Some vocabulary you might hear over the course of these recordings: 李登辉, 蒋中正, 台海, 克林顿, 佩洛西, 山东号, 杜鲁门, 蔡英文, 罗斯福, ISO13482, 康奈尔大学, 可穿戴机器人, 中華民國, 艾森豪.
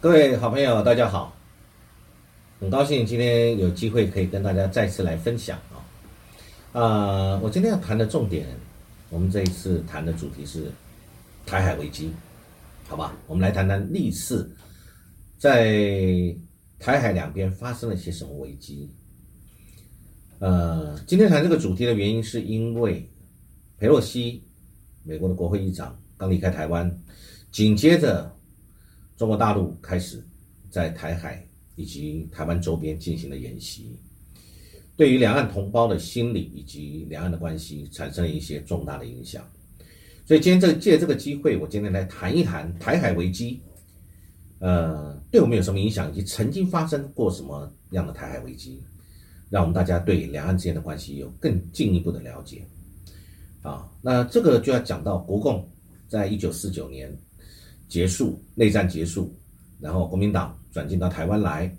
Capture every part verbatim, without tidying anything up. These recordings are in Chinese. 各位好朋友，大家好！很高兴今天有机会可以跟大家再次来分享啊、哦。呃，我今天要谈的重点，我们这一次谈的主题是台海危机，好吧？我们来谈谈历次在台海两边发生了些什么危机。呃，今天谈这个主题的原因，是因为佩洛西，美国的国会议长刚离开台湾，紧接着中国大陆开始在台海以及台湾周边进行了演习，对于两岸同胞的心理以及两岸的关系产生了一些重大的影响。所以今天这借这个机会，我今天来谈一谈台海危机，呃，对我们有什么影响，以及曾经发生过什么样的台海危机，让我们大家对两岸之间的关系有更进一步的了解。啊，那这个就要讲到国共在一九四九年。结束内战结束，然后国民党转进到台湾来。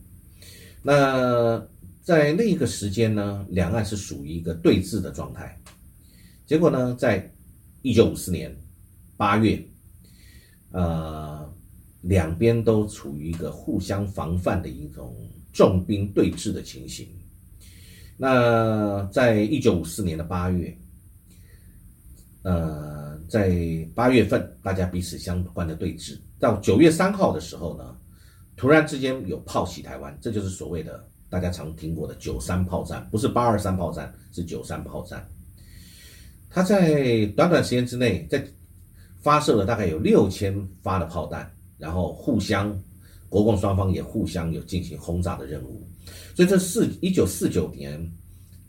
那在那个时间呢，两岸是属于一个对峙的状态。结果呢，在一九五四年八月，呃，两边都处于一个互相防范的一种重兵对峙的情形。那在一九五四年的八月，呃。在八月份，大家彼此相关的对峙，到九月三号的时候呢，突然之间有炮袭台湾，这就是所谓的大家常听过的九三炮战，不是八二三炮战，是九三炮战。它在短短时间之内，在发射了大概有六千发的炮弹，然后互相国共双方也互相有进行轰炸的任务。所以这是一九四九年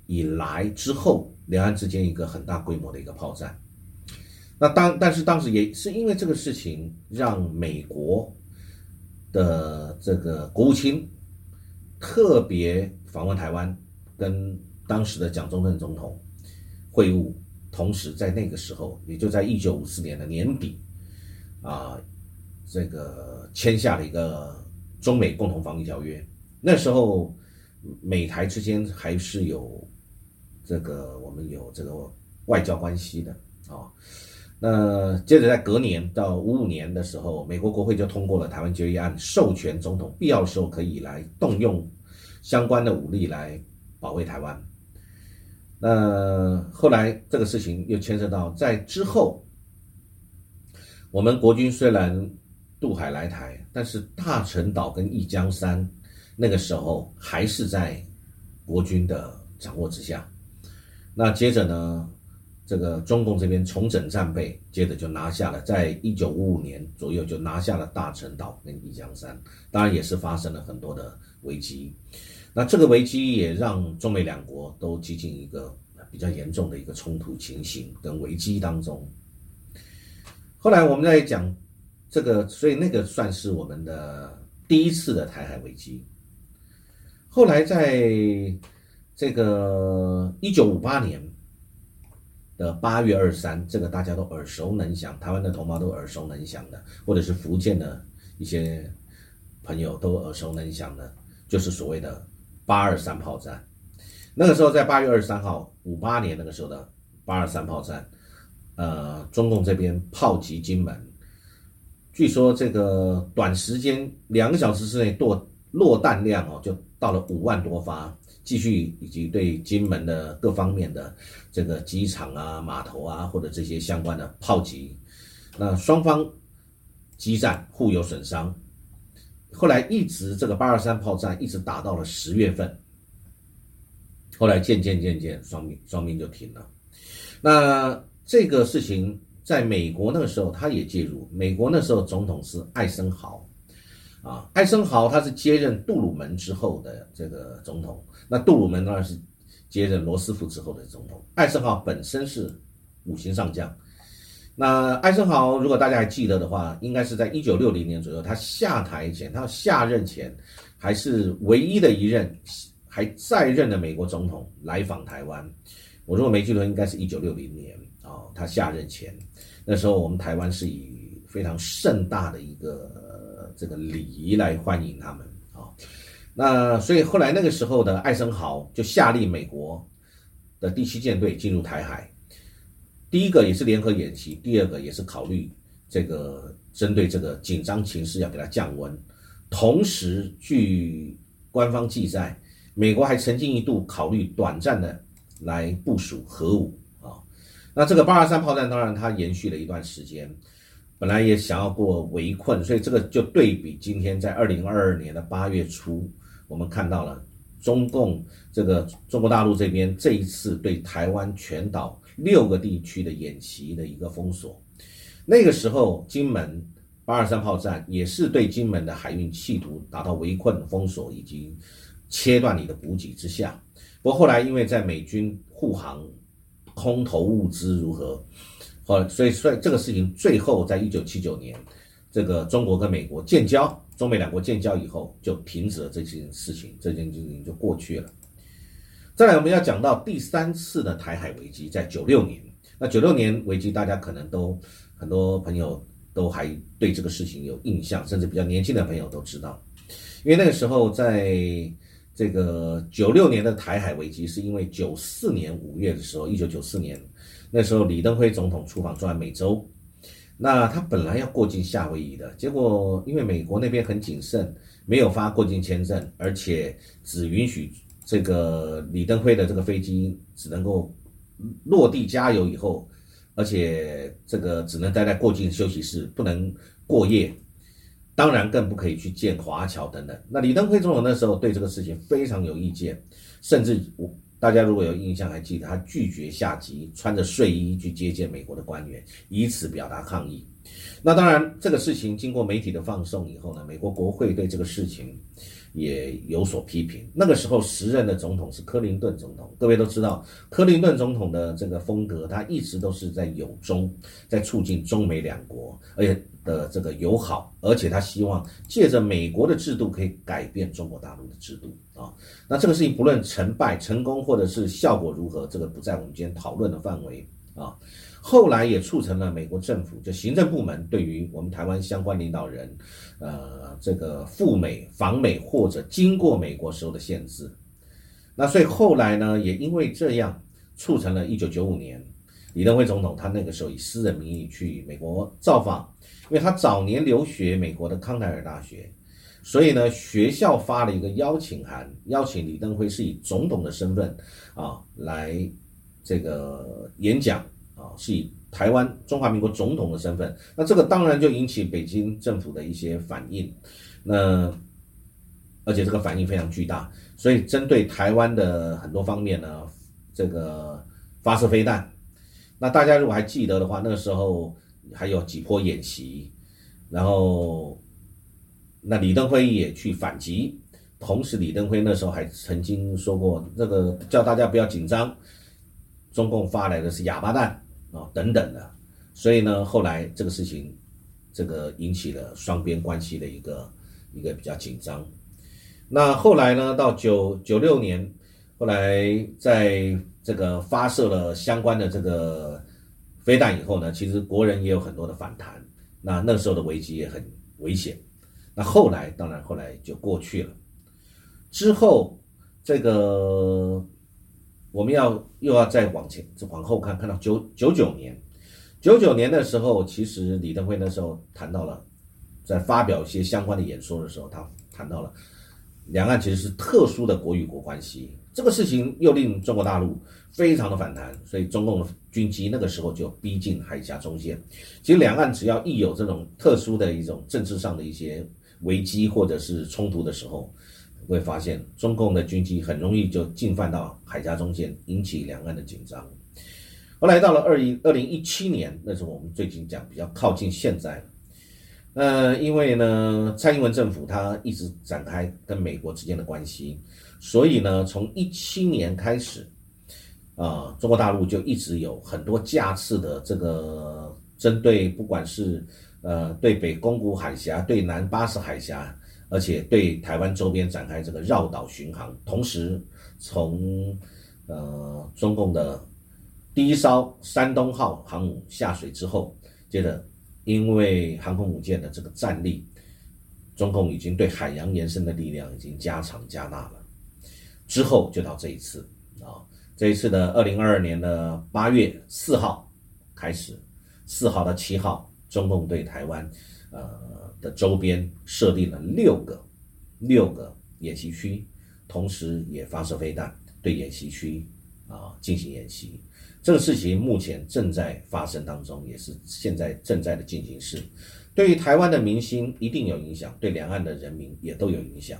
以来之后，两岸之间一个很大规模的一个炮战。那当但是当时也是因为这个事情，让美国的这个国务卿特别访问台湾，跟当时的蒋中正总统会晤，同时在那个时候，也就在一九五四年的年底，啊，这个签下了一个中美共同防御条约。那时候美台之间还是有这个我们有这个外交关系的啊。那接着在隔年到五五年的时候，美国国会就通过了台湾决议案，授权总统必要的时候可以来动用相关的武力来保卫台湾。那后来这个事情又牵涉到在之后，我们国军虽然渡海来台，但是大陈岛跟一江山那个时候还是在国军的掌握之下。那接着呢，这个中共这边重整战备，接着就拿下了，在一九五五年左右就拿下了大陈岛跟一江山，当然也是发生了很多的危机。那这个危机也让中美两国都接近一个比较严重的一个冲突情形跟危机当中。后来我们在讲这个，所以那个算是我们的第一次的台海危机。后来在这个一九五八年的八月二十三，这个大家都耳熟能详，台湾的同胞都耳熟能详的，或者是福建的一些朋友都耳熟能详的，就是所谓的八二三炮战。那个时候在八月二十三号，五八年那个时候的八二三炮战，呃，中共这边炮击金门，据说这个短时间两个小时之内落落弹量哦就到了五万多发，继续以及对金门的各方面的这个机场啊、码头啊，或者这些相关的炮击，那双方激战互有损伤。后来一直这个八二三炮战一直打到了十月份，后来渐渐渐渐双兵双兵就停了。那这个事情在美国那个时候他也介入，美国那时候总统是艾森豪。啊，艾森豪他是接任杜鲁门之后的这个总统，那杜鲁门当然是接任罗斯福之后的总统。艾森豪本身是五星上将，那艾森豪如果大家还记得的话，应该是在一九六零年左右，他下台前，他下任前，还是唯一的一任还在任的美国总统来访台湾。我如果没记错，应该是一九六零年啊、哦，他下任前，那时候我们台湾是以非常盛大的一个这个礼仪来欢迎他们啊、哦，那所以后来那个时候的艾森豪就下令美国的第七舰队进入台海，第一个也是联合演习，第二个也是考虑这个针对这个紧张情势要给它降温，同时，据官方记载，美国还曾经一度考虑短暂的来部署核武啊、哦。那这个八二三炮战当然它延续了一段时间，本来也想要过围困，所以这个就对比今天在二零二二年的八月初，我们看到了中共这个中国大陆这边这一次对台湾全岛六个地区的演习的一个封锁。那个时候金门八二三炮战也是对金门的海运企图达到围困封锁以及切断你的补给之下，不过后来因为在美军护航空投物资如何，所以所以这个事情最后在一九七九年这个中国跟美国建交，中美两国建交以后就停止了这件事情，这件事情就过去了。再来我们要讲到第三次的台海危机，在九六年，那九六年危机大家可能都很多朋友都还对这个事情有印象，甚至比较年轻的朋友都知道，因为那个时候在这个九六年的台海危机是因为九四年五月的时候，一九九四年那时候李登辉总统出访专美洲，那他本来要过境夏威夷的，结果因为美国那边很谨慎，没有发过境签证，而且只允许这个李登辉的这个飞机只能够落地加油以后，而且这个只能待在过境休息室，不能过夜，当然更不可以去见华侨等等。那李登辉总统那时候对这个事情非常有意见，甚至我大家如果有印象还记得，他拒绝下级，穿着睡衣去接见美国的官员，以此表达抗议。那当然这个事情经过媒体的放送以后呢，美国国会对这个事情也有所批评。那个时候时任的总统是克林顿总统，各位都知道克林顿总统的这个风格，他一直都是在友中，在促进中美两国而且的这个友好，而且他希望借着美国的制度可以改变中国大陆的制度啊。那这个事情不论成败成功或者是效果如何，这个不在我们今天讨论的范围啊。后来也促成了美国政府就行政部门对于我们台湾相关领导人呃，这个赴美访美或者经过美国时候的限制。那所以后来呢，也因为这样促成了一九九五年李登辉总统他那个时候以私人名义去美国造访，因为他早年留学美国的康奈尔大学，所以呢学校发了一个邀请函，邀请李登辉是以总统的身份啊来这个演讲啊，是以台湾中华民国总统的身份。那这个当然就引起北京政府的一些反应，那而且这个反应非常巨大，所以针对台湾的很多方面呢，这个发射飞弹。那大家如果还记得的话，那个时候还有几波演习，然后那李登辉也去反击，同时李登辉那时候还曾经说过，这个叫大家不要紧张，中共发来的是哑巴弹啊、哦、等等的。所以呢后来这个事情这个引起了双边关系的一个一个比较紧张。那后来呢到九六年后来在这个发射了相关的这个飞弹以后呢，其实国人也有很多的反弹，那那时候的危机也很危险。那后来当然后来就过去了。之后这个我们要又要再往前往后看，看到九九年的时候，其实李登辉那时候谈到了，在发表一些相关的演说的时候，他谈到了两岸其实是特殊的国与国关系，这个事情又令中国大陆非常的反弹，所以中共的军机那个时候就逼近海峡中线。其实两岸只要一有这种特殊的一种政治上的一些危机或者是冲突的时候，会发现中共的军机很容易就进犯到海峡中线，引起两岸的紧张。后来到了二零一七年，那是我们最近讲比较靠近现在。呃，因为呢蔡英文政府他一直展开跟美国之间的关系，所以呢从一七年开始啊、呃，中国大陆就一直有很多架次的这个针对不管是呃对北宫古海峡，对南巴士海峡，而且对台湾周边展开这个绕岛巡航，同时从呃中共的第一艘山东号航母下水之后，接着因为航空母舰的这个战力，中共已经对海洋延伸的力量已经加强加大了。之后就到这一次啊、哦，这一次的二零二二年的八月四号开始，四号到七号中共对台湾呃的周边设定了六个六个演习区，同时也发射飞弹对演习区啊、呃、进行演习。这个事情目前正在发生当中，也是现在正在的进行式，对于台湾的民心一定有影响，对两岸的人民也都有影响。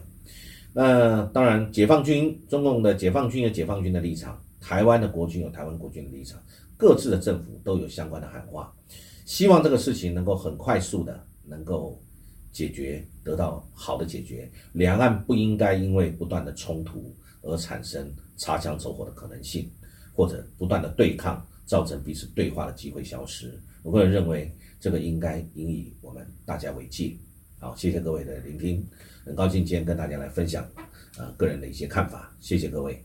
那、呃、当然解放军，中共的解放军有解放军的立场，台湾的国军有台湾国军的立场，各自的政府都有相关的喊话，希望这个事情能够很快速的能够解决，得到好的解决。两岸不应该因为不断的冲突而产生擦枪走火的可能性，或者不断的对抗造成彼此对话的机会消失。我个人认为这个应该引以我们大家为戒。好，谢谢各位的聆听，很高兴今天跟大家来分享呃个人的一些看法，谢谢各位。